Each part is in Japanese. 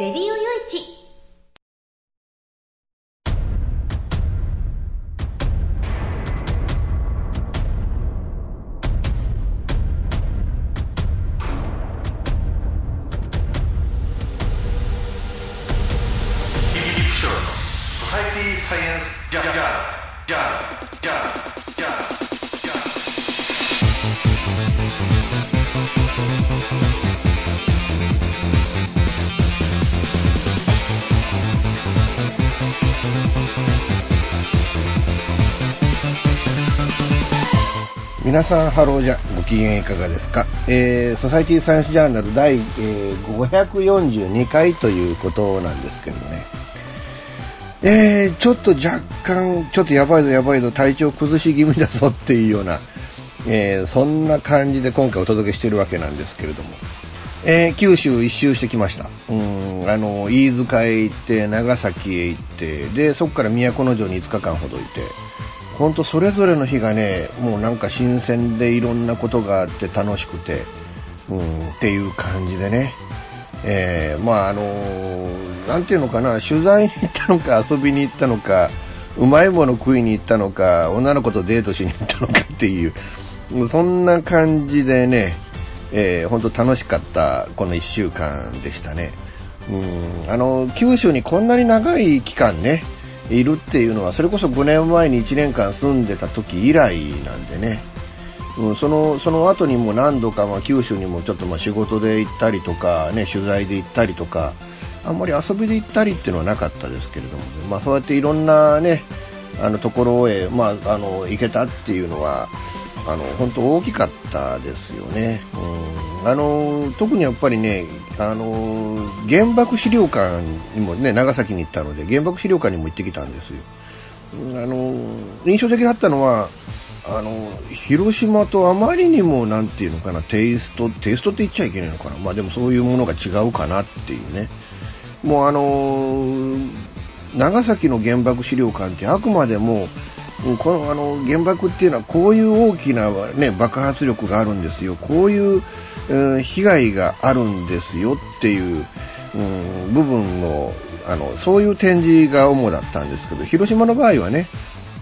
レディオよいち。皆さんハローじゃご機嫌いかがですか、ソサイティサイエンスジャーナル第、542回ということなんですけどね、ちょっと若干ちょっとやばいぞ体調崩し気味だぞっていうような、そんな感じで今回お届けしているわけなんですけれども、九州一周してきました。飯塚へ行って長崎へ行ってでそこから都城に5日間ほどいて本当それぞれの日がねもうなんか新鮮でいろんなことがあって楽しくて、っていう感じでね、なんていうのかな取材に行ったのか遊びに行ったのかうまいもの食いに行ったのか女の子とデートしに行ったのかっていうそんな感じでね、本当楽しかったこの1週間でしたね。九州にこんなに長い期間ねいるっていうのはそれこそ5年前に1年間住んでた時以来なんでね、その後にも何度か九州にもちょっと仕事で行ったりとか、ね、取材で行ったりとかあんまり遊びで行ったりっていうのはなかったですけれども、そうやっていろんな、ね、ところへ、行けたっていうのは本当大きかったですよね。特にやっぱりね原爆資料館にもね長崎に行ったので原爆資料館にも行ってきたんですよ。印象的だったのは広島とあまりにもなんていうのかなテイストって言っちゃいけないのかなでもそういうものが違うかなっていうねもう長崎の原爆資料館ってあくまでもこの原爆っていうのはこういう大きな、ね、爆発力があるんですよこういう、被害があるんですよっていう、部分の、そういう展示が主だったんですけど広島の場合はね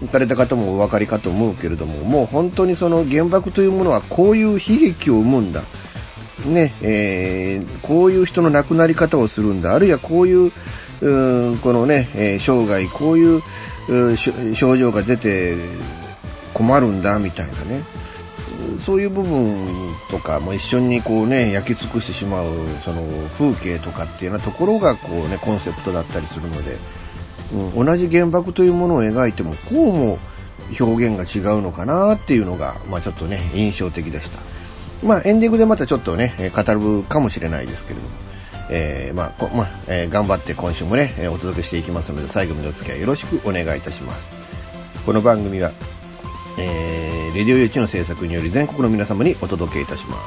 行かれた方もお分かりかと思うけれどももう本当にその原爆というものはこういう悲劇を生むんだ、ねこういう人の亡くなり方をするんだあるいはこういう、このね、生涯こういう症状が出て困るんだみたいなねそういう部分とかも一緒にこうね焼き尽くしてしまうその風景とかっていうようなところがこうねコンセプトだったりするので、同じ原爆というものを描いてもこうも表現が違うのかなっていうのがちょっとね印象的でした。エンディングでまたちょっとね語るかもしれないですけれども頑張って今週もねお届けしていきますので最後までお付き合いよろしくお願いいたします。この番組は、レディオYOICHIの制作により全国の皆様にお届けいたします。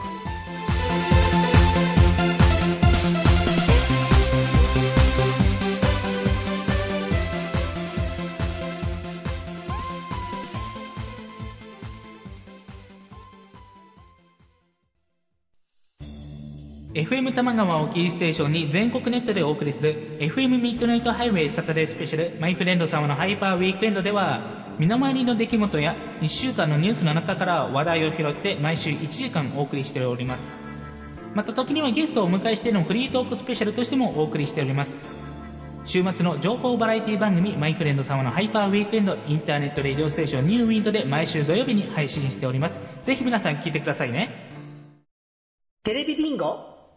FM 玉川をキーステーションに全国ネットでお送りする FM ミッドナイトハイウェイサタデースペシャルマイフレンド様のハイパーウィークエンドでは身の回りの出来事や1週間のニュースの中から話題を拾って毎週1時間お送りしております。また時にはゲストをお迎えしてのフリートークスペシャルとしてもお送りしております。週末の情報バラエティ番組マイフレンド様のハイパーウィークエンドインターネットレディオステーションニューウィンドで毎週土曜日に配信しております。ぜひ皆さん聞いてくださいね。テレビビンゴ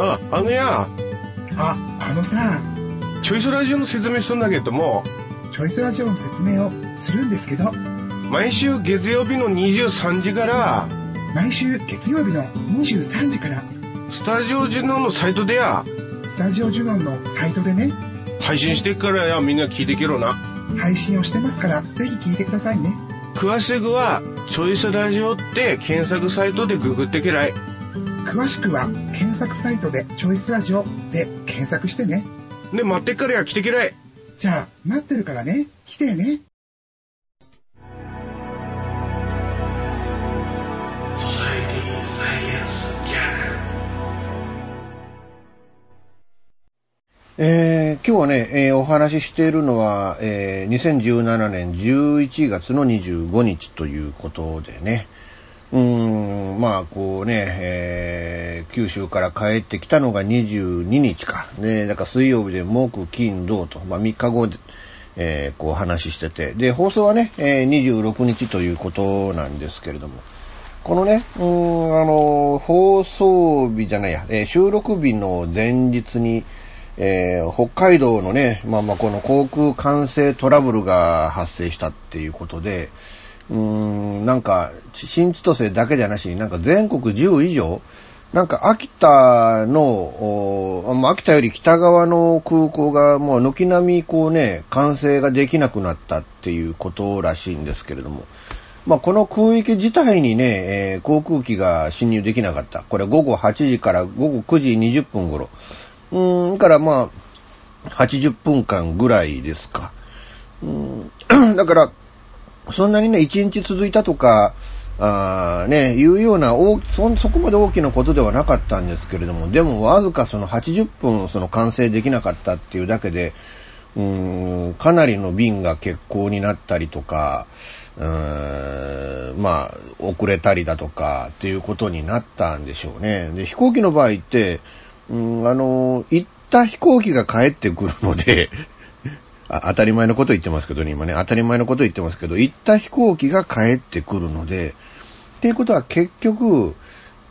チョイスラジオの説明するんだけどもチョイスラジオの説明をするんですけど毎週月曜日の23時から毎週月曜日の23時からスタジオジュノンのサイトでやスラジオジュノンのサイトでね、配信してからやみんな聞いてけろな。配信をしてますからぜひ聞いてくださいね。詳しくはチョイスラジオって検索サイトでググってけらい。詳しくは検索サイトでチョイスラジオで検索してね。で待ってっからや来てけらい。じゃあ待ってるからね、来てね。今日はね、お話ししているのは、2017年11月の25日ということでね、まあこうね、九州から帰ってきたのが22日か、ね、だから水曜日で木金土と、まあ3日後で、こう話してて、で放送はね、26日ということなんですけれども。このね、放送日じゃないや、収録日の前日に、北海道のね、まあこの航空管制トラブルが発生したっていうことで、なんか新千歳だけじゃなしに、なんか全国10以上、なんか秋田の、秋田より北側の空港がもう軒並みこうね、管制ができなくなったっていうことらしいんですけれども。まあ、この空域自体にね、航空機が侵入できなかった。これ午後8時から午後9時20分頃。からまあ、80分間ぐらいですか。だから、そんなにね、1日続いたとか、いうようなそこまで大きなことではなかったんですけれども、でもわずかその80分その完成できなかったっていうだけで、かなりの便が欠航になったりとか、まあ遅れたりだとかっていうことになったんでしょうね。で飛行機の場合って、行った飛行機が帰ってくるので当たり前のこと言ってますけどね、今ね、当たり前のこと言ってますけど、行った飛行機が帰ってくるのでっていうことは、結局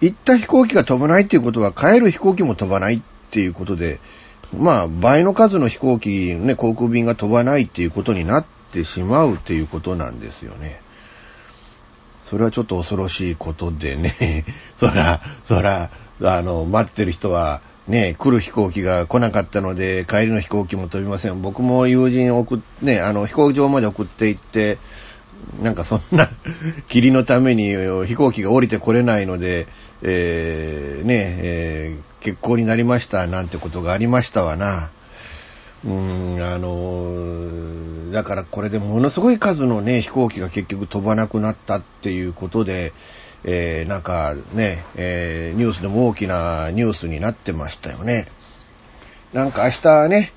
行った飛行機が飛ばないっていうことは帰る飛行機も飛ばないっていうことで、まあ、倍の数の飛行機、ね、航空便が飛ばないっていうことになってしまうっていうことなんですよね。それはちょっと恐ろしいことでね、そら、待ってる人は、ね、来る飛行機が来なかったので、帰りの飛行機も飛びません。僕も友人ね、飛行場まで送って行って、なんかそんな霧のために飛行機が降りてこれないので、欠航になりましたなんてことがありましたわな。だからこれでものすごい数のね、飛行機が結局飛ばなくなったっていうことで、なんかね、ニュースでも大きなニュースになってましたよね。なんか明日ね、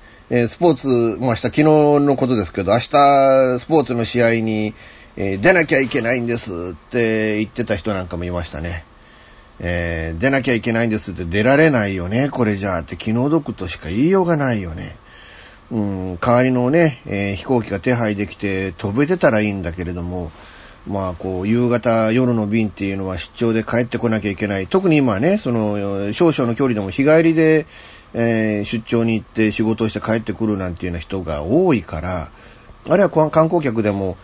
スポーツ、明日昨日のことですけど、明日スポーツの試合に、出なきゃいけないんですって言ってた人なんかもいましたね。出なきゃいけないんですって、出られないよね、これじゃあって気の毒としか言いようがないよね。代わりのね、飛行機が手配できて飛べてたらいいんだけれども、まあこう夕方夜の便っていうのは出張で帰ってこなきゃいけない。特に今ね、その少々の距離でも日帰りで、出張に行って仕事をして帰ってくるなんていうような人が多いから、あるいは観光客でも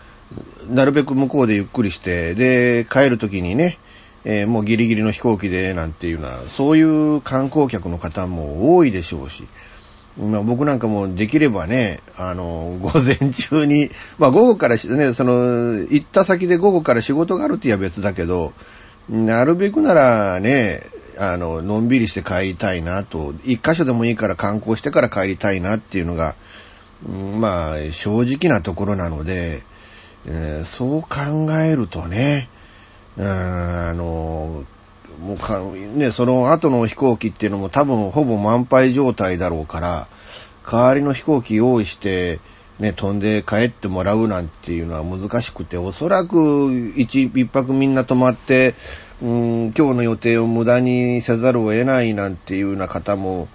なるべく向こうでゆっくりして、で帰るときにね、もうギリギリの飛行機でなんていうのは、そういう観光客の方も多いでしょうし、まあ、僕なんかもできればね、午前中に、まあ午後からね、行った先で午後から仕事があるって言えば別だけど、なるべくならね、のんびりして帰りたいなと、一箇所でもいいから観光してから帰りたいなっていうのが、まあ正直なところなので、そう考えるとね、もうね、その後の飛行機っていうのも多分ほぼ満杯状態だろうから、代わりの飛行機用意して、ね、飛んで帰ってもらうなんていうのは難しくて、おそらく一泊みんな泊まって、今日の予定を無駄にせざるを得ないなんていうような方も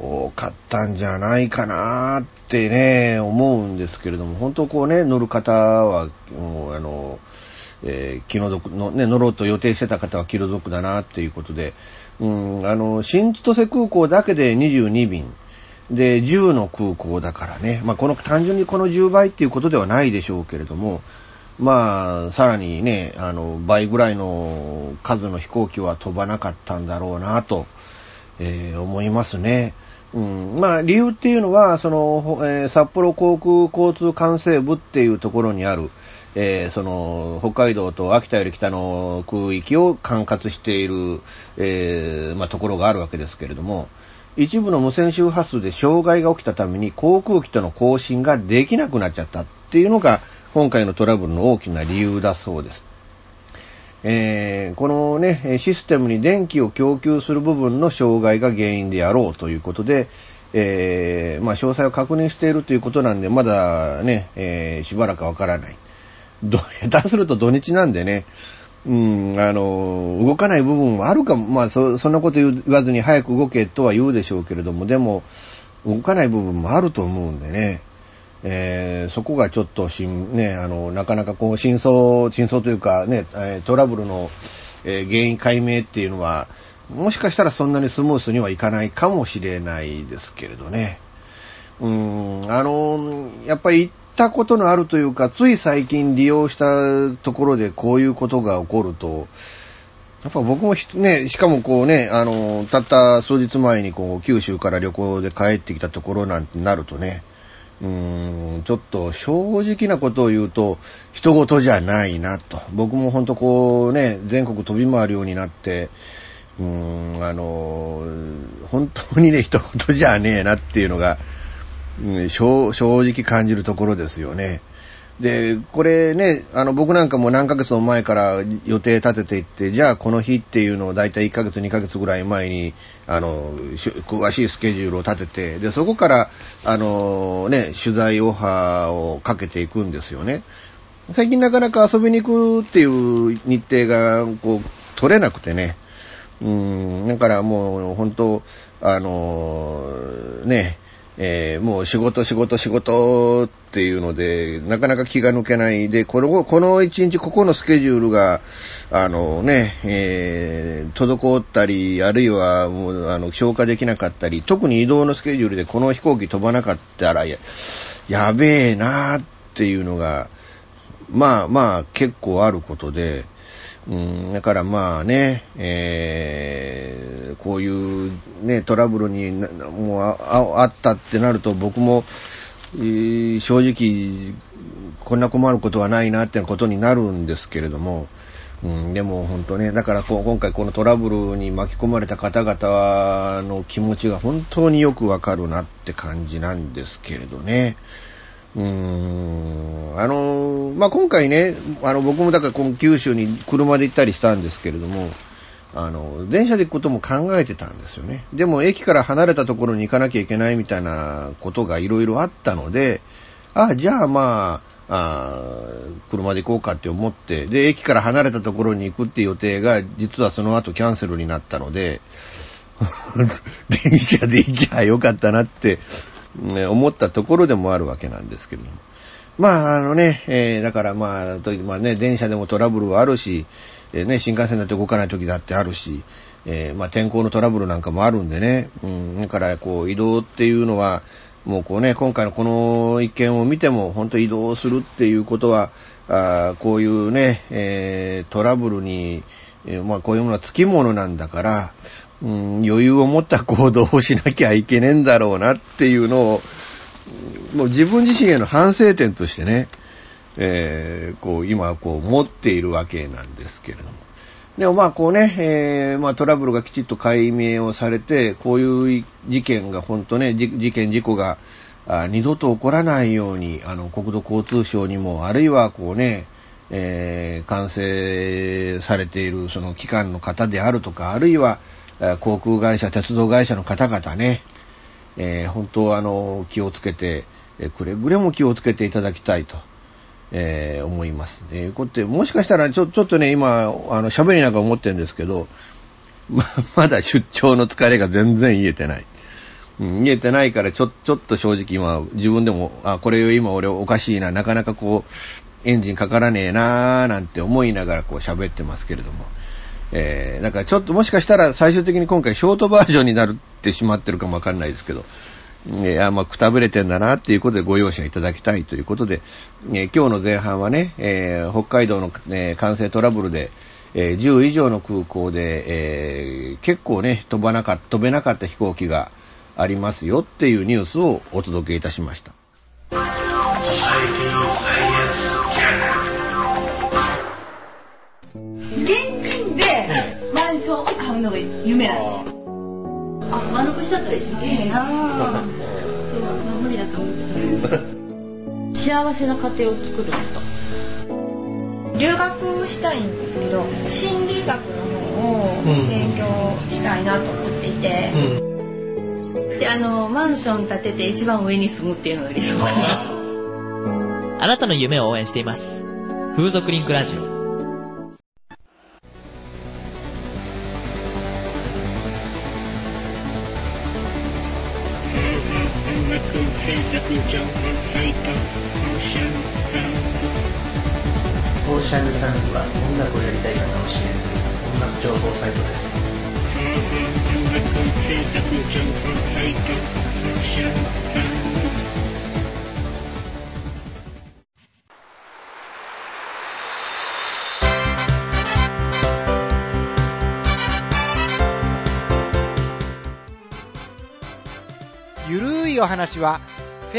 多かったんじゃないかなってね、思うんですけれども、本当こうね、乗る方はもう気の毒のね、乗ろうと予定してた方は気の毒だなっていうことで、新千歳空港だけで22便で10の空港だからね、まあこの単純にこの10倍っていうことではないでしょうけれども、まあさらにね、倍ぐらいの数の飛行機は飛ばなかったんだろうなと、思いますね。うん、まあ理由っていうのはその、札幌航空交通管制部っていうところにある、その北海道と秋田より北の空域を管轄している、まあ、ところがあるわけですけれども、一部の無線周波数で障害が起きたために航空機との交信ができなくなっちゃったっていうのが今回のトラブルの大きな理由だそうです。このねシステムに電気を供給する部分の障害が原因であろうということで、まあ詳細を確認しているということなんでまだね、しばらくわからない。下手すると土日なんでね、動かない部分はあるかも、まあそんなこと言わずに早く動けとは言うでしょうけれども、でも動かない部分もあると思うんでね。そこがちょっとなかなかこう真相というかね、トラブルの、原因解明っていうのはもしかしたらそんなにスムースにはいかないかもしれないですけれどね。やっぱり行ったことのあるというか、つい最近利用したところでこういうことが起こると、やっぱ僕もね、しかもこうね、たった数日前にこう九州から旅行で帰ってきたところなんてなるとね、ちょっと正直なことを言うと人事じゃないなと。僕も本当こうね、全国飛び回るようになって、本当にね、人事じゃねえなっていうのが、正直感じるところですよね。で、これね、僕なんかも何ヶ月も前から予定立てていって、じゃあこの日っていうのをだいたい1ヶ月2ヶ月ぐらい前に、詳しいスケジュールを立てて、で、そこから、取材オファーをかけていくんですよね。最近なかなか遊びに行くっていう日程が、こう、取れなくてね。だからもう、本当もう仕事っていうので、なかなか気が抜けないで、この一日ここのスケジュールが、滞ったり、あるいはもう、消化できなかったり、特に移動のスケジュールでこの飛行機飛ばなかったら、やべえなーっていうのが、まあ結構あることで、だからまあね、こういうね、トラブルにもう あったってなると、僕も、正直、こんな困ることはないなってことになるんですけれども、でも本当ね、だから今回このトラブルに巻き込まれた方々の気持ちが本当によくわかるなって感じなんですけれどね。まあ、今回ね、僕もだから九州に車で行ったりしたんですけれども、電車で行くことも考えてたんですよね。でも駅から離れたところに行かなきゃいけないみたいなことがいろいろあったので、じゃあまあ、車で行こうかって思って、で、駅から離れたところに行くって予定が、実はその後キャンセルになったので、電車で行きゃよかったなって、ね、思ったところでもあるわけなんですけれども。まあ、だからまあ、電車でもトラブルはあるし、新幹線だって動かない時だってあるし、まあ、天候のトラブルなんかもあるんでね。だから、移動っていうのは、もう今回のこの一件を見ても、本当移動するっていうことは、こういうね、トラブルに、まあ、こういうものは付き物なんだから、余裕を持った行動をしなきゃいけねえんだろうなっていうのを、もう自分自身への反省点としてね、今持っているわけなんですけれども。でもまあトラブルがきちっと解明をされて、こういう事件が本当ね、事故が二度と起こらないように、国土交通省にも、あるいは管制されているその機関の方であるとか、あるいは航空会社、鉄道会社の方々ね、本当気をつけて、くれぐれも気をつけていただきたいと、思います。もしかしたらちょっとね、今、喋りなんか思ってるんですけど、まだ出張の疲れが全然癒えてない。言えてないから、ちょっと正直今、自分でも、これ今俺おかしいな、なかなかエンジンかからねえなーなんて思いながら喋ってますけれども。だからちょっともしかしたら最終的に今回ショートバージョンになってしまってるかもわかんないですけど、くたぶれてんだなっていうことでご容赦いただきたいということで、今日の前半はね、北海道の、管制トラブルで、10以上の空港で、結構ね、飛べなかった飛行機が、ありますよっていうニュースをお届けいたしました。現金でマンションを買うのが夢なんです。あ、丸腰だったら一番いいな。そう、まあ、無理だと思ってた。幸せな家庭を作ること。留学したいんですけど、心理学の方を勉強したいなと思っていて、で、マンション建てて一番上に住むっていうのが理想かな。あなたの夢を応援しています。風俗リンクラジオ。オーシャンズサンズは音楽をやりたい方を支援する音楽情報サイトです。ゆるいお話はフ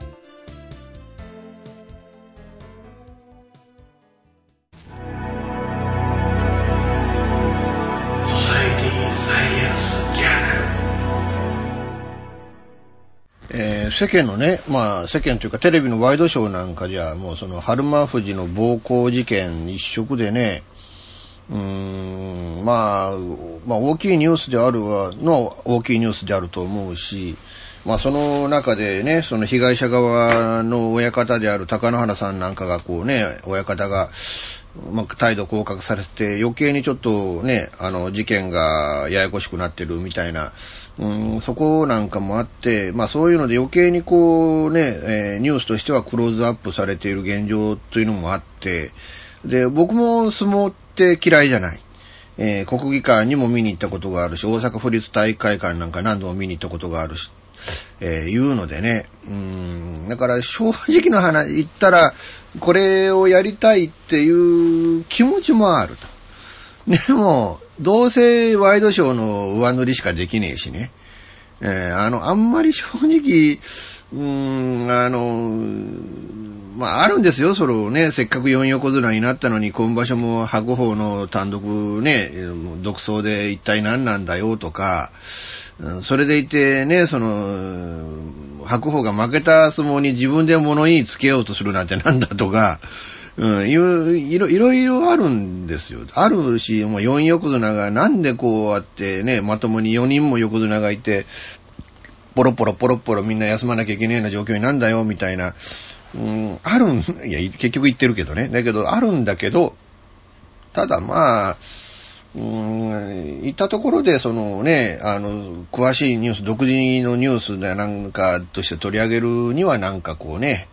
世間のね、世間というかテレビのワイドショーなんかじゃ、もうその春馬富士の暴行事件一色でね、大きいニュースである大きいニュースであると思うし、その中でね、その被害者側の親方である貴乃花さんなんかがこうね、親方がうまく態度降格されて、余計にちょっとね、事件がややこしくなってるみたいな、そこなんかもあって、そういうので余計にこうね、ニュースとしてはクローズアップされている現状というのもあって、で、僕も相撲って嫌いじゃない。国技館にも見に行ったことがあるし、大阪府立体育会館なんか何度も見に行ったことがあるし、いうのでね、だから正直な話言ったら、これをやりたいっていう気持ちもあると。でもどうせワイドショーの上塗りしかできねえしね、あんまり正直あるんですよ。それをね、せっかく4横綱になったのに、今場所も白鵬の単独ね、独走で一体何なんだよとか、それでいてね、その白鵬が負けた相撲に自分で物言いつけようとするなんてなんだとか、いろいろあるんですよ。あるし、もう4横綱がなんでこうあってね、まともに4人も横綱がいて、ポロポロみんな休まなきゃいけないような状況になんだよみたいな、あるん、いや結局言ってるけどね、だけどあるんだけど、ただ言ったところで、そのね、詳しいニュース、独自のニュースでなんかとして取り上げるには、なんかこうね、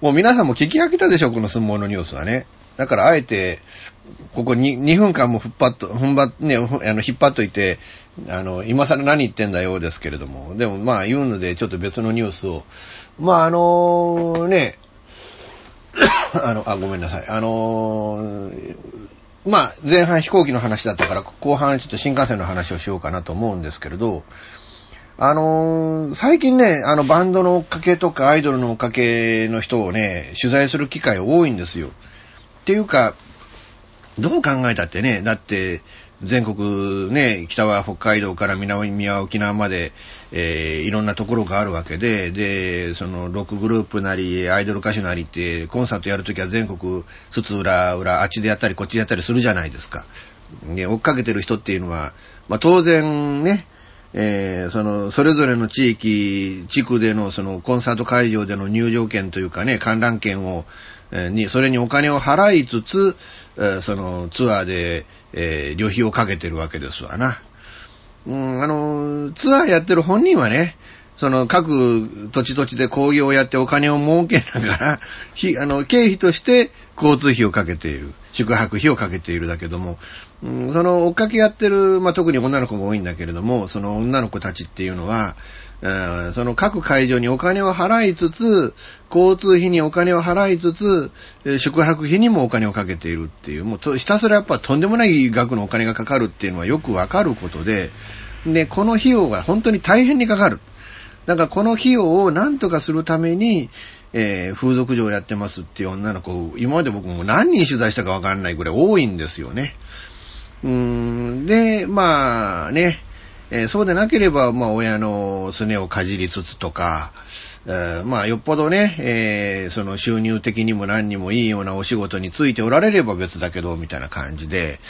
もう皆さんも聞き飽きたでしょ、この相撲のニュースはね。だからあえて、ここに2分間も引っ張っといて、今更何言ってんだようですけれども、でも言うので、ちょっと別のニュースを、ごめんなさい、前半飛行機の話だったから、後半ちょっと新幹線の話をしようかなと思うんですけれど、最近ね、バンドの追っかけとかアイドルの追っかけの人をね、取材する機会多いんですよ。っていうか、どう考えたってね、だって全国ね、北は北海道から南は沖縄まで、いろんなところがあるわけで、で、そのロックグループなりアイドル歌手なりってコンサートやるときは全国津々浦々あっちでやったりこっちでやったりするじゃないですか。で、追っかけてる人っていうのは、当然ね、それぞれの地区でのそのコンサート会場での入場券というかね、観覧券をそれにお金を払いつつ、そのツアーで、旅費をかけてるわけですわな。ツアーやってる本人はね、その各土地で興行をやってお金を儲けながら、経費として交通費をかけている、宿泊費をかけているだけども、その追っかけやってる、まあ、特に女の子が多いんだけれども、その女の子たちっていうのは、その各会場にお金を払いつつ、交通費にお金を払いつつ、宿泊費にもお金をかけているっていう、もうひたすらやっぱとんでもない額のお金がかかるっていうのはよくわかることで、で、この費用が本当に大変にかかる。だからこの費用をなんとかするために、風俗嬢やってますっていう女の子、今まで僕も何人取材したかわかんないぐらい多いんですよね。で、まあね、そうでなければ、まあ親のすねをかじりつつとか、まあよっぽどね、その収入的にも何にもいいようなお仕事についておられれば別だけどみたいな感じで、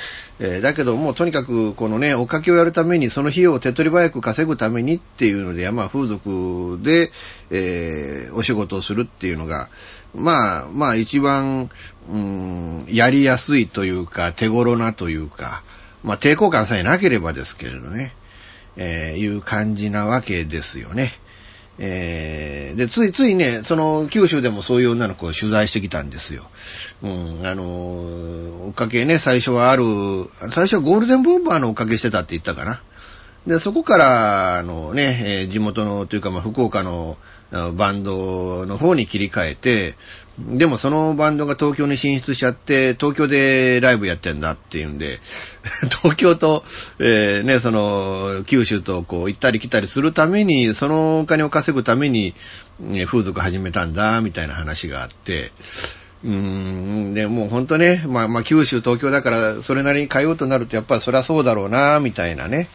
だけどもうとにかくこのね、追っかけをやるために、その費用を手っ取り早く稼ぐためにっていうので、まあ風俗で、お仕事をするっていうのが、まあ一番、やりやすいというか、手頃なというか、まあ抵抗感さえなければですけれどね。いう感じなわけですよね。で、ついね、その、九州でもそういう女の子を取材してきたんですよ。追っかけね、最初はゴールデンボンバーの追っかけしてたって言ったかな。で、そこから、地元の、というか、まあ、福岡のバンドの方に切り替えて、でもそのバンドが東京に進出しちゃって、東京でライブやってんだっていうんで、東京と、その、九州とこう行ったり来たりするために、そのお金を稼ぐために、風俗始めたんだ、みたいな話があって、で、もうほんとね、まあ、九州、東京だから、それなりに通うとなると、やっぱりそりゃそうだろうな、みたいなね、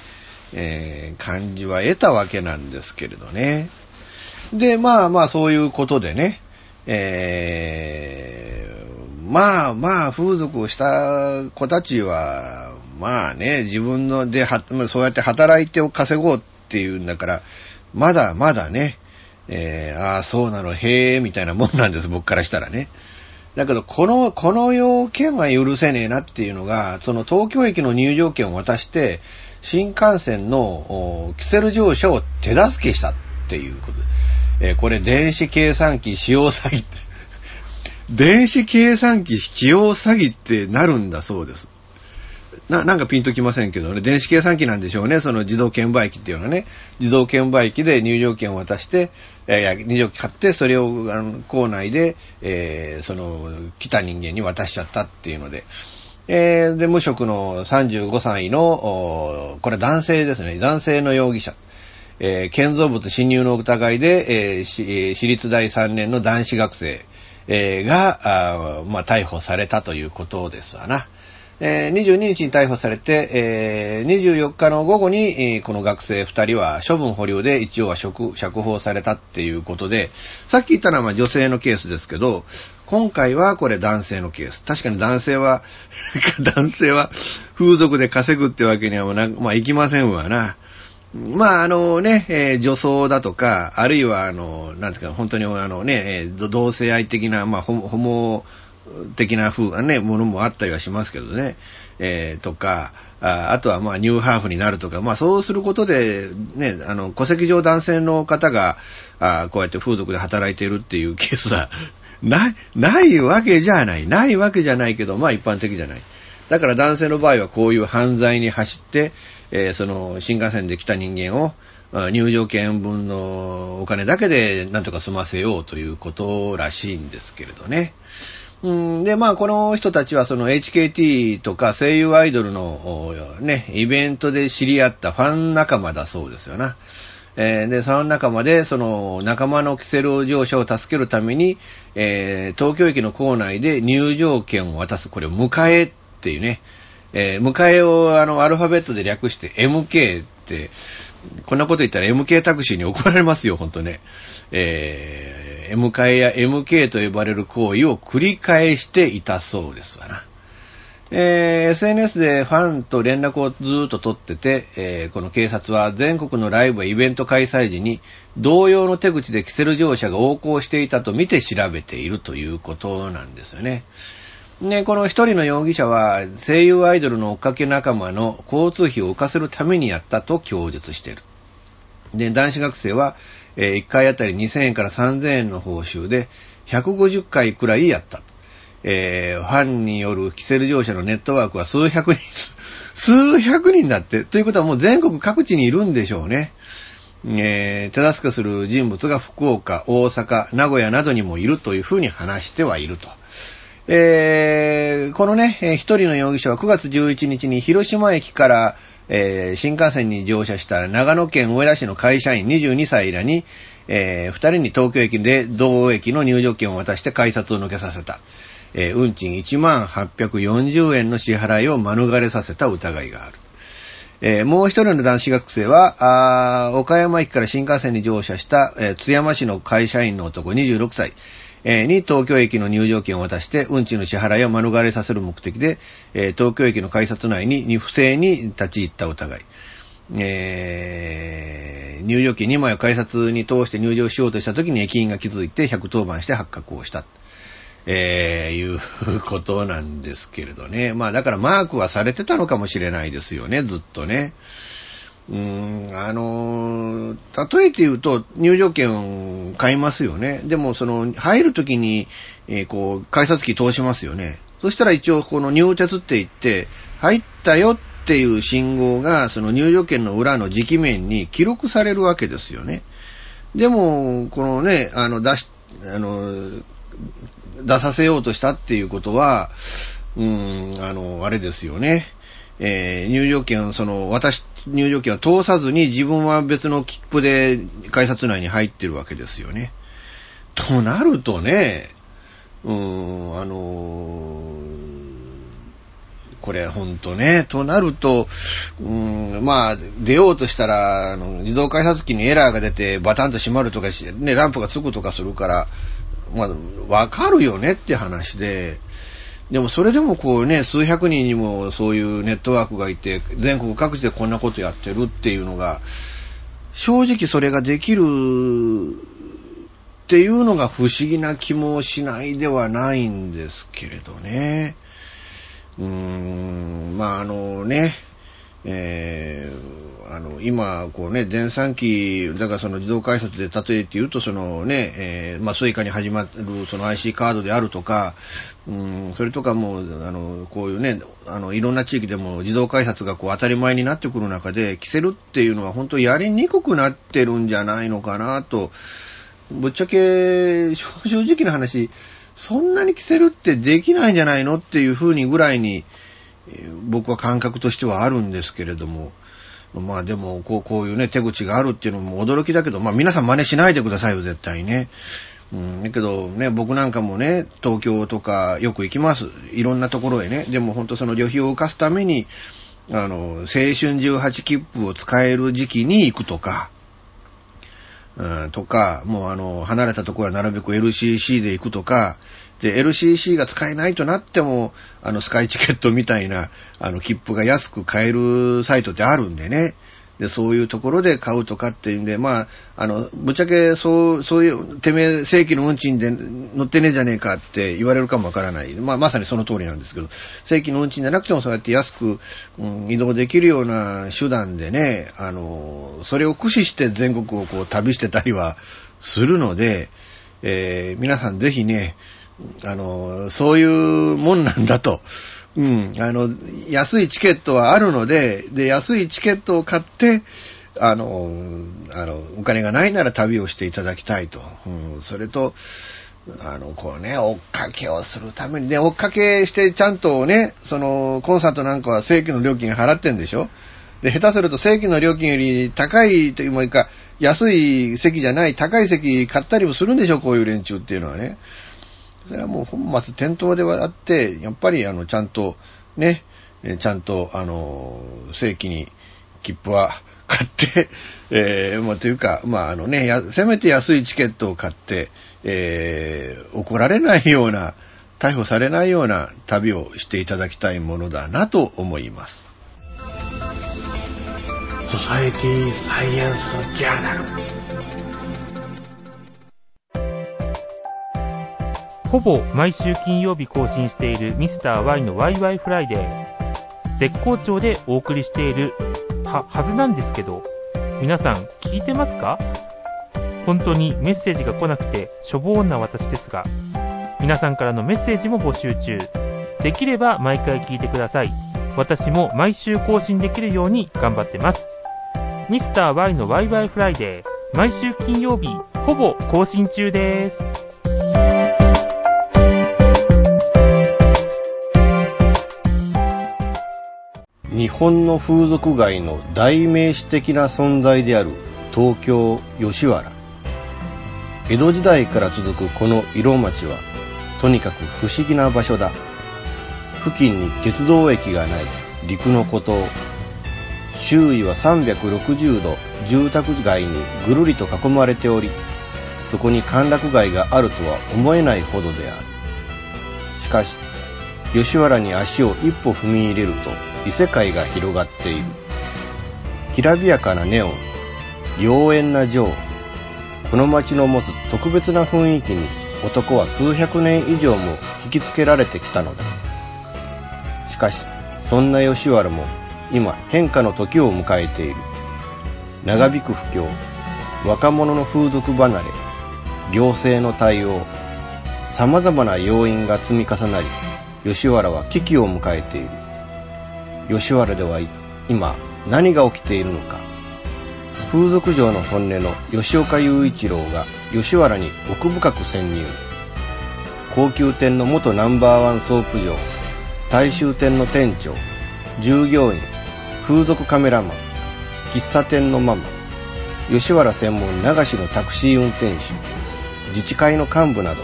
感じは得たわけなんですけれどね。で、まあ、そういうことでね、まあ、風俗をした子たちは、まあね、自分ので、そうやって働いてを稼ごうっていうんだから、まだまだね、そうなの、へえ、みたいなもんなんです、僕からしたらね。だけど、この要件は許せねえなっていうのが、その東京駅の入場券を渡して、新幹線のキセル乗車を手助けしたっていうことです。これ、電子計算機使用詐欺って、電子計算機使用詐欺ってなるんだそうです。なんかピンときませんけどね、電子計算機なんでしょうね、その自動券売機っていうのはね、自動券売機で入場券を渡して、入場券買って、それを校内で、その、来た人間に渡しちゃったっていうので、で、無職の35歳の、これ男性ですね、男性の容疑者。建造物侵入の疑いで、私立大3年の男子学生、が、逮捕されたということですわな。22日に逮捕されて、24日の午後に、この学生2人は処分保留で一応は釈放されたっていうことで、さっき言ったのはまあ女性のケースですけど、今回はこれ男性のケース。確かに男性は風俗で稼ぐってわけにはまあいきませんわな。まあ、女装だとか、あるいはなんていうか、本当に同性愛的な、まあ、ホモ的な風なね、ものもあったりはしますけどね、とか、あとはまあ、ニューハーフになるとか、まあ、そうすることで、ね、戸籍上男性の方が、こうやって風俗で働いているっていうケースは、ないわけじゃないけど、まあ、一般的じゃない。だから男性の場合はこういう犯罪に走って、その新幹線で来た人間を入場券分のお金だけでなんとか済ませようということらしいんですけれどね。で、まあこの人たちはその HKT とか声優アイドルのね、イベントで知り合ったファン仲間だそうですよな。で、その仲間で、その仲間のキセル乗車を助けるために、東京駅の構内で入場券を渡す、これを迎えっていうね、迎えをアルファベットで略して MK って、こんなこと言ったら MK タクシーに怒られますよ、ほんとね。迎えや MK と呼ばれる行為を繰り返していたそうですわな。SNS でファンと連絡をずーっと取ってて、この警察は全国のライブやイベント開催時に同様の手口でキセル乗車が横行していたと見て調べているということなんですよね。ね、この一人の容疑者は声優アイドルの追っかけ仲間の交通費を浮かせるためにやったと供述している。で、男子学生は、1回あたり2000円から3000円の報酬で150回くらいやった。ファンによるキセル乗車のネットワークは数百人だって。ということはもう全国各地にいるんでしょうね。手助けする人物が福岡、大阪、名古屋などにもいるというふうに話してはいると。このね、一人の容疑者は9月11日に広島駅から、新幹線に乗車した長野県上田市の会社員22歳らに、2人に東京駅で同駅の入場券を渡して改札を抜けさせた。運賃1万840円の支払いを免れさせた疑いがある。もう一人の男子学生は、岡山駅から新幹線に乗車した、津山市の会社員の男26歳、に東京駅の入場券を渡して運賃の支払いを免れさせる目的で、東京駅の改札内に不正に立ち入った疑い。入場券2枚を改札に通して入場しようとした時に駅員が気づいて110番して発覚をした。いうことなんですけれどね。まあだからマークはされてたのかもしれないですよね、ずっとね。例えて言うと入場券買いますよね。でもその入るときに、改札機通しますよね。そしたら一応この入札って言って入ったよっていう信号がその入場券の裏の磁気面に記録されるわけですよね。でもこのね、出させようとしたっていうことは、あれですよね。入場券を通さずに自分は別の切符で改札内に入ってるわけですよね。となるとね、これほんとね、となると、まあ、出ようとしたら、自動改札機にエラーが出てバタンと閉まるとかして、ね、ランプがつくとかするから、まあ、わかるよねって話で、でもそれでもこうね、数百人にもそういうネットワークがいて、全国各地でこんなことやってるっていうのが、正直それができるっていうのが不思議な気もしないではないんですけれどね。まあね、今、こうね、電算機、だからその自動改札で例えて言うと、そのね、まあ、スイカに始まるその IC カードであるとか、それとかも、こういうね、いろんな地域でも自動改札がこう当たり前になってくる中で、キセルっていうのは本当やりにくくなってるんじゃないのかなと、ぶっちゃけ、正直な話、そんなにキセルってできないんじゃないのっていうふうにぐらいに、僕は感覚としてはあるんですけれども、まあでもこういうね手口があるっていうのも驚きだけど、まあ皆さん真似しないでくださいよ絶対ね。だけどね、僕なんかもね東京とかよく行きます。いろんなところへね。でも本当その旅費を浮かすために青春18切符を使える時期に行くとか、もう離れたところはなるべく LCC で行くとか。で、LCC が使えないとなっても、スカイチケットみたいな、切符が安く買えるサイトってあるんでね。で、そういうところで買うとかっていうんで、まあ、ぶっちゃけ、そういう、てめえ、正規の運賃で乗ってねえじゃねえかって言われるかもわからない。まあ、まさにその通りなんですけど、正規の運賃じゃなくてもそうやって安く、移動できるような手段でね、それを駆使して全国をこう旅してたりはするので、皆さんぜひね、そういうもんなんだと。安いチケットはあるので、で、安いチケットを買って、お金がないなら旅をしていただきたいと。それと、こうね、追っかけをするために、ね、追っかけしてちゃんとね、コンサートなんかは正規の料金払ってんでしょ？で、下手すると正規の料金より高いというか、安い席じゃない高い席買ったりもするんでしょ？こういう連中っていうのはね。それはもう本末転倒ではあって、やっぱりちゃんとね、正規に切符は買って、まあというか、まあせめて安いチケットを買って、怒られないような、逮捕されないような旅をしていただきたいものだなと思います。ソサエティサイエンスジャーナル。ほぼ毎週金曜日更新しているミスター Y のワイワイフライデー、絶好調でお送りしているはずなんですけど、皆さん聞いてますか？本当にメッセージが来なくてしょぼーんな私ですが、皆さんからのメッセージも募集中。できれば毎回聞いてください。私も毎週更新できるように頑張ってます。ミスター Y のワイワイフライデー、毎週金曜日ほぼ更新中です。日本の風俗街の代名詞的な存在である東京吉原。江戸時代から続くこの色町はとにかく不思議な場所だ。付近に鉄道駅がない陸の孤島、周囲は360度住宅街にぐるりと囲まれており、そこに歓楽街があるとは思えないほどである。しかし吉原に足を一歩踏み入れると異世界が広がっている。きらびやかなネオン、妖艶な情、この街の持つ特別な雰囲気に男は数百年以上も引きつけられてきたのだ。しかしそんな吉原も今変化の時を迎えている。長引く不況、若者の風俗離れ、行政の対応、さまざまな要因が積み重なり、吉原は危機を迎えている。吉原では今何が起きているのか。風俗嬢の本音の吉岡雄一郎が吉原に奥深く潜入。高級店の元ナンバーワンソープ嬢、大衆店の店長、従業員、風俗カメラマン、喫茶店のママ、吉原専門流しのタクシー運転手、自治会の幹部など、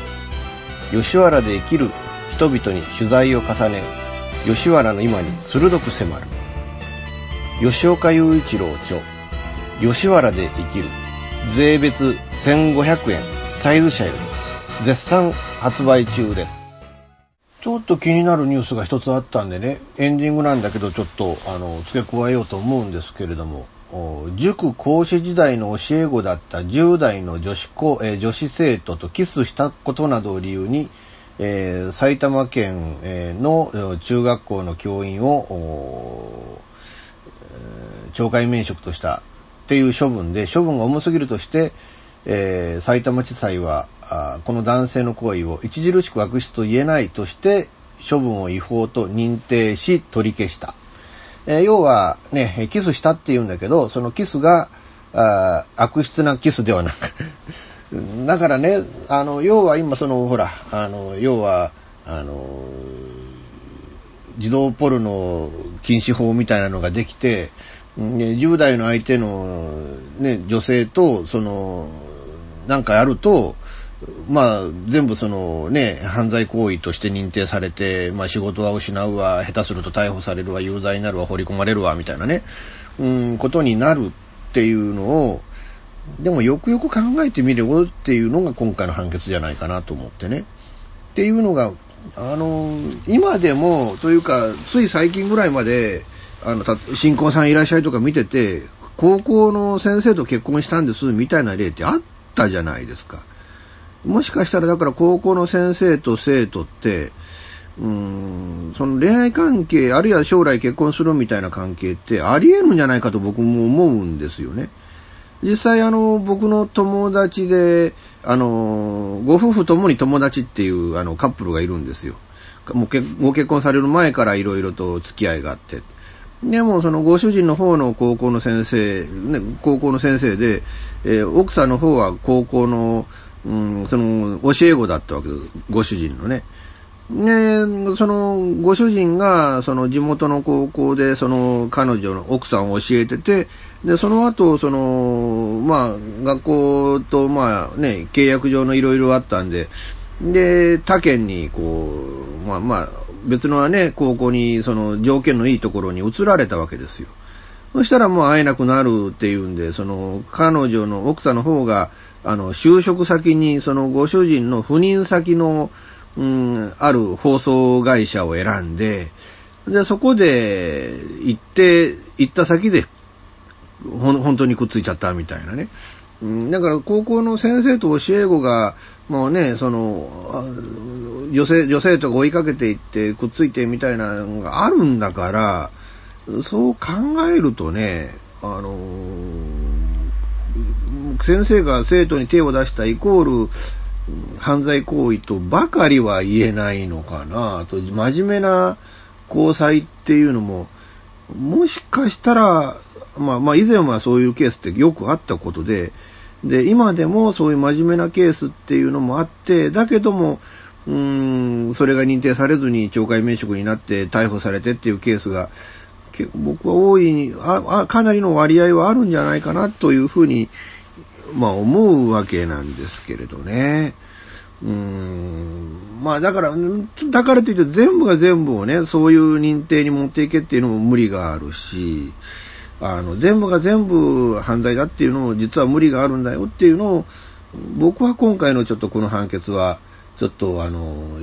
吉原で生きる人々に取材を重ね、吉原の今に鋭く迫る。吉岡雄一郎著、吉原で生きる、税別1500円、サイズ社より絶賛発売中です。ちょっと気になるニュースが一つあったんでね、エンディングなんだけどちょっと付け加えようと思うんですけれども、塾講師時代の教え子だった10代の女子生徒とキスしたことなどを理由に、埼玉県の中学校の教員を懲戒免職としたっていう処分で、処分が重すぎるとして、埼玉地裁はこの男性の行為を著しく悪質と言えないとして処分を違法と認定し取り消した。要はね、キスしたって言うんだけど、そのキスが悪質なキスではなくだからね、要は今そのほら、要は児童ポルノ禁止法みたいなのができて、10代の相手のね、女性とそのなんかやると、まあ全部そのね、犯罪行為として認定されて、まあ仕事は失うわ、下手すると逮捕されるわ、有罪になるわ、放り込まれるわみたいなね、ことになるっていうのを。でもよくよく考えてみればっていうのが今回の判決じゃないかなと思ってね。っていうのが、今でもというかつい最近ぐらいまで新婚さんいらっしゃいとか見てて、高校の先生と結婚したんですみたいな例ってあったじゃないですか。もしかしたらだから高校の先生と生徒ってその恋愛関係、あるいは将来結婚するみたいな関係ってありえるんじゃないかと僕も思うんですよね。実際僕の友達でご夫婦ともに友達っていうカップルがいるんですよ。もうご結婚される前からいろいろと付き合いがあって、でもそのご主人の方の高校の先生、ね、高校の先生で、奥さんの方は高校の、その教え子だったわけです、ご主人のね。ね、そのご主人がその地元の高校でその彼女の奥さんを教えてて、でその後そのまあ学校とまあね、契約上のいろいろあったんで、で他県にこうまあ別のね、高校にその条件のいいところに移られたわけですよ。そしたらもう会えなくなるっていうんで、その彼女の奥さんの方が就職先にそのご主人の赴任先のある放送会社を選んで、でそこで行った先で本当にくっついちゃったみたいなね。だから高校の先生と教え子がもうね、その女性と追いかけていってくっついてみたいなのがあるんだから、そう考えるとね、先生が生徒に手を出したイコール犯罪行為とばかりは言えないのかなと、真面目な交際っていうのも、もしかしたら、まあ以前はそういうケースってよくあったことで、で、今でもそういう真面目なケースっていうのもあって、だけども、それが認定されずに懲戒免職になって逮捕されてっていうケースが、僕は大いに、かなりの割合はあるんじゃないかなというふうに、思うわけなんですけれどね。だからといって全部が全部をね、そういう認定に持っていけっていうのも無理があるし、全部が全部犯罪だっていうのも実は無理があるんだよっていうのを、僕は今回のちょっとこの判決は、ちょっと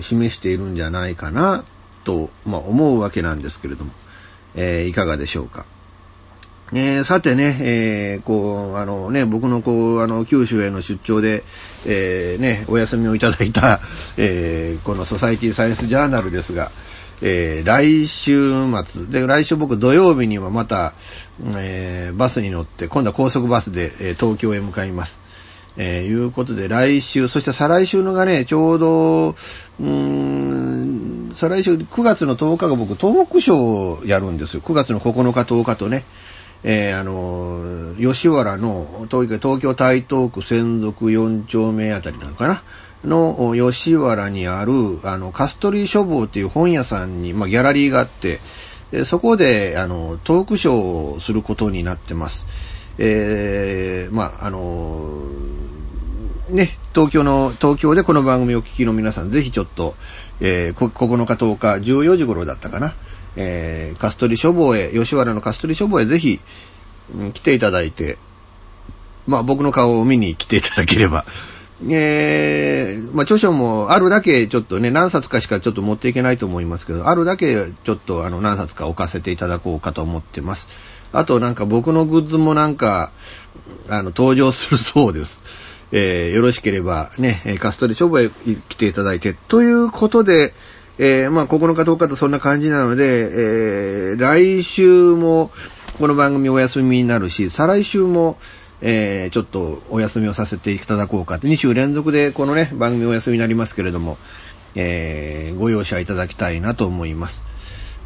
示しているんじゃないかなと、思うわけなんですけれども、いかがでしょうか。さてね、僕の九州への出張で、お休みをいただいた、このソサイティサイエンスジャーナルですが、来週末で、来週僕土曜日にはまた、バスに乗って、今度は高速バスで、東京へ向かいます。いうことで、来週、そして再来週のがね、ちょうど、再来週9月の10日が僕、東北賞をやるんですよ。9月の9日、10日とね、吉原の東京台東区専属4丁目あたりなのかなの吉原にある、カストリー書房という本屋さんに、ギャラリーがあって、そこで、トークショーをすることになってます。東京でこの番組をお聞きの皆さん、ぜひちょっと、9日10日14時頃だったかな、カストリ書房へ、吉原のカストリ書房へぜひ、来ていただいて、僕の顔を見に来ていただければ、著書もあるだけちょっとね、何冊かしかちょっと持っていけないと思いますけど、あるだけちょっと何冊か置かせていただこうかと思ってます。あと僕のグッズも登場するそうです。よろしければね、カストリ書房へ来ていただいて、ということで、9日10日とそんな感じなので、来週もこの番組お休みになるし、再来週もちょっとお休みをさせていただこうかと、2週連続でこのね、番組お休みになりますけれども、ご容赦いただきたいなと思います。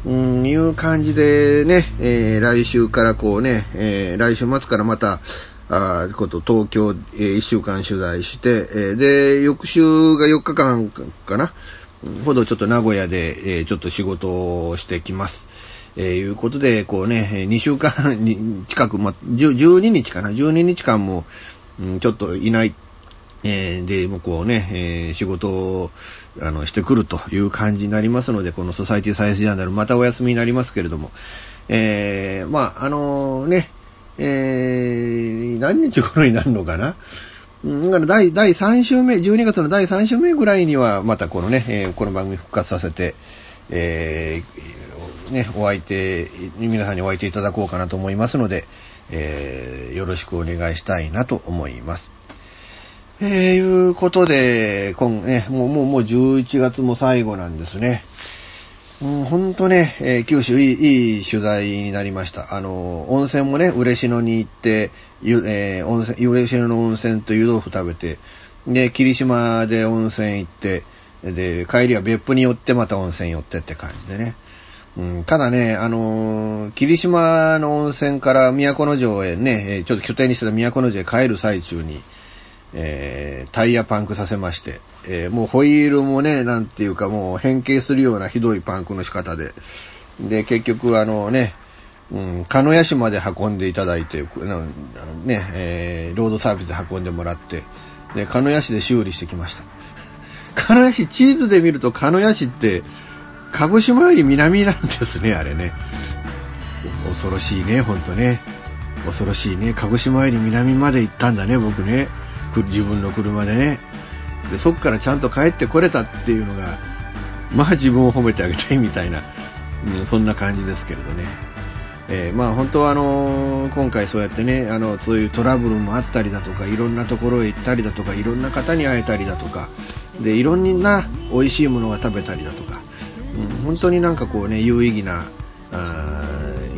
いう感じでね、来週から来週末からまた、東京1週間取材して、で、翌週が4日間かな、ほどちょっと名古屋で、ちょっと仕事をしてきます。いうことで、2週間に近く、12日間も、ちょっといない、で、もう仕事を、してくるという感じになりますので、このソサイティサイエンスジャーナル、またお休みになりますけれども、何日頃になるのかな、第3週目、12月の第3週目ぐらいには、またこのね、この番組復活させて、皆さんにお相手いただこうかなと思いますので、よろしくお願いしたいなと思います。いうことで、もう11月も最後なんですね。本当ね、九州いい取材になりました。温泉もね、嬉野に行って、嬉野の温泉と湯豆腐食べて、で、霧島で温泉行って、で、帰りは別府に寄ってまた温泉寄ってって感じでね。ただね、霧島の温泉から都城へね、ちょっと拠点にしてた都城へ帰る最中に、タイヤパンクさせまして、もうホイールもね、もう変形するようなひどいパンクの仕方で、で、結局鹿屋市まで運んでいただいて、ロードサービスで運んでもらって、で、鹿屋市で修理してきました。鹿屋市、地図で見ると鹿屋市って、鹿児島より南なんですね、あれね。恐ろしいね、ほんとね。恐ろしいね。鹿児島より南まで行ったんだね、僕ね。自分の車でね。で、そっからちゃんと帰ってこれたっていうのが、自分を褒めてあげたいみたいな、そんな感じですけれどね。本当は今回そうやってね、そういうトラブルもあったりだとか、いろんなところへ行ったりだとか、いろんな方に会えたりだとか、で、いろんな美味しいものが食べたりだとか、本当に有意義な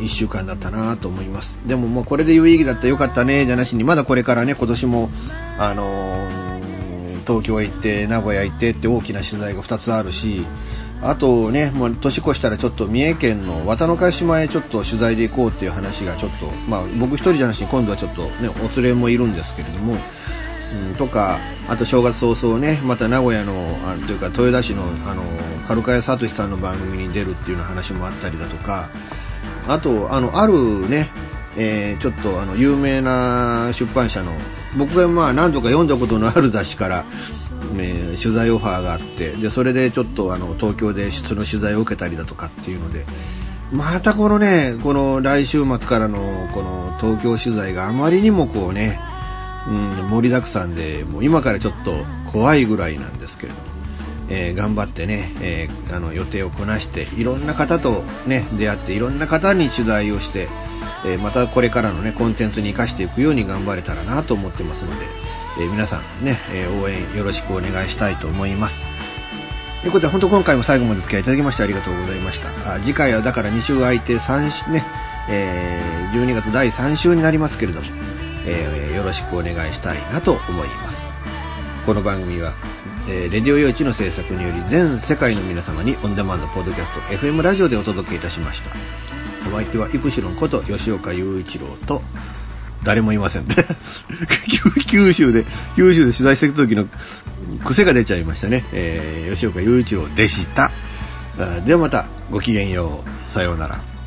一週間だったなと思います。でももうこれで有意義だったよかったねじゃなしに、まだこれからね、今年も東京へ行って名古屋行ってって大きな取材が2つあるし、あとね、もう年越したらちょっと三重県の渡の鹿島へちょっと取材で行こうっていう話がちょっと、まあ僕一人じゃなしに今度はちょっとね、お連れもいるんですけれども、とか、あと正月早々ね、また名古屋の、というか豊田市の、カルカヤサトシさんの番組に出るっていうような話もあったりだとか、あと、あるね、ちょっと有名な出版社の、僕がまあ何度か読んだことのある雑誌から、取材オファーがあって、でそれでちょっと東京でその取材を受けたりだとかっていうので、またこのね、この来週末からのこの東京取材があまりにもこうね、盛りだくさんで、もう今からちょっと怖いぐらいなんですけれども、頑張ってね、予定をこなして、いろんな方とね出会って、いろんな方に取材をして、またこれからのねコンテンツに生かしていくように頑張れたらなと思ってますので、皆さんね、応援よろしくお願いしたいと思います。ということで、本当今回も最後までお付き合いいただきましてありがとうございました。次回はだから2週空いて3週ね、12月第3週になりますけれども、よろしくお願いしたいなと思います。この番組はレディオ用地の制作により全世界の皆様にオンデマンドポッドキャスト FM ラジオでお届けいたしました。お相手はイプシロンこと吉岡雄一郎と、誰もいませんね九州で取材していた時の癖が出ちゃいましたね、吉岡雄一郎でした。ではまた、ごきげんよう、さようなら。